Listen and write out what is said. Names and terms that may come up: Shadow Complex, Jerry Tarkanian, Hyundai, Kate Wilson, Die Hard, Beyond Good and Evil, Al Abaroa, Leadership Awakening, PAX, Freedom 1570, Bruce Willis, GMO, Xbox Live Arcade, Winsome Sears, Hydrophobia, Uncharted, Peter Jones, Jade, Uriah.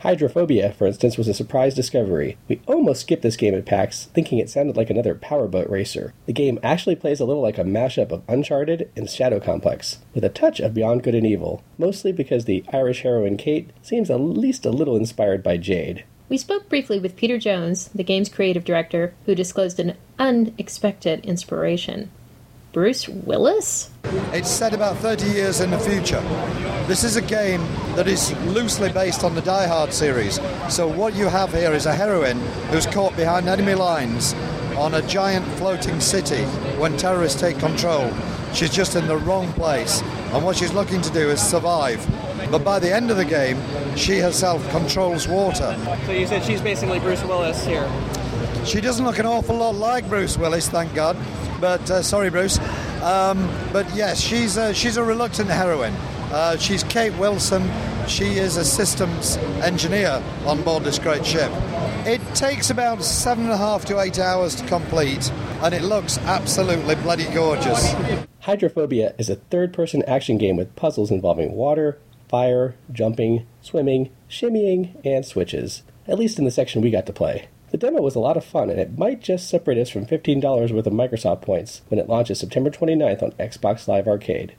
Hydrophobia, for instance, was a surprise discovery. We almost skipped this game at PAX, thinking it sounded like another powerboat racer. The game actually plays a little like a mashup of Uncharted and Shadow Complex, with a touch of Beyond Good and Evil, mostly because the Irish heroine Kate seems at least a little inspired by Jade. We spoke briefly with Peter Jones, the game's creative director, who disclosed an unexpected inspiration. Bruce Willis? It's set about 30 years in the future. This is a game that is loosely based on the Die Hard series. So what you have here is a heroine who's caught behind enemy lines on a giant floating city when terrorists take control. She's just in the wrong place, and what she's looking to do is survive. But by the end of the game, she herself controls water. So you said she's basically Bruce Willis here. She doesn't look an awful lot like Bruce Willis, thank God. But sorry, Bruce. But yes, she's a reluctant heroine. She's Kate Wilson. She is a systems engineer on board this great ship. It takes about 7.5 to 8 hours to complete, and it looks absolutely bloody gorgeous. Hydrophobia is a third-person action game with puzzles involving water, fire, jumping, swimming, shimmying, and switches. At least in the section we got to play. The demo was a lot of fun, and it might just separate us from $15 worth of Microsoft points when it launches September 29th on Xbox Live Arcade.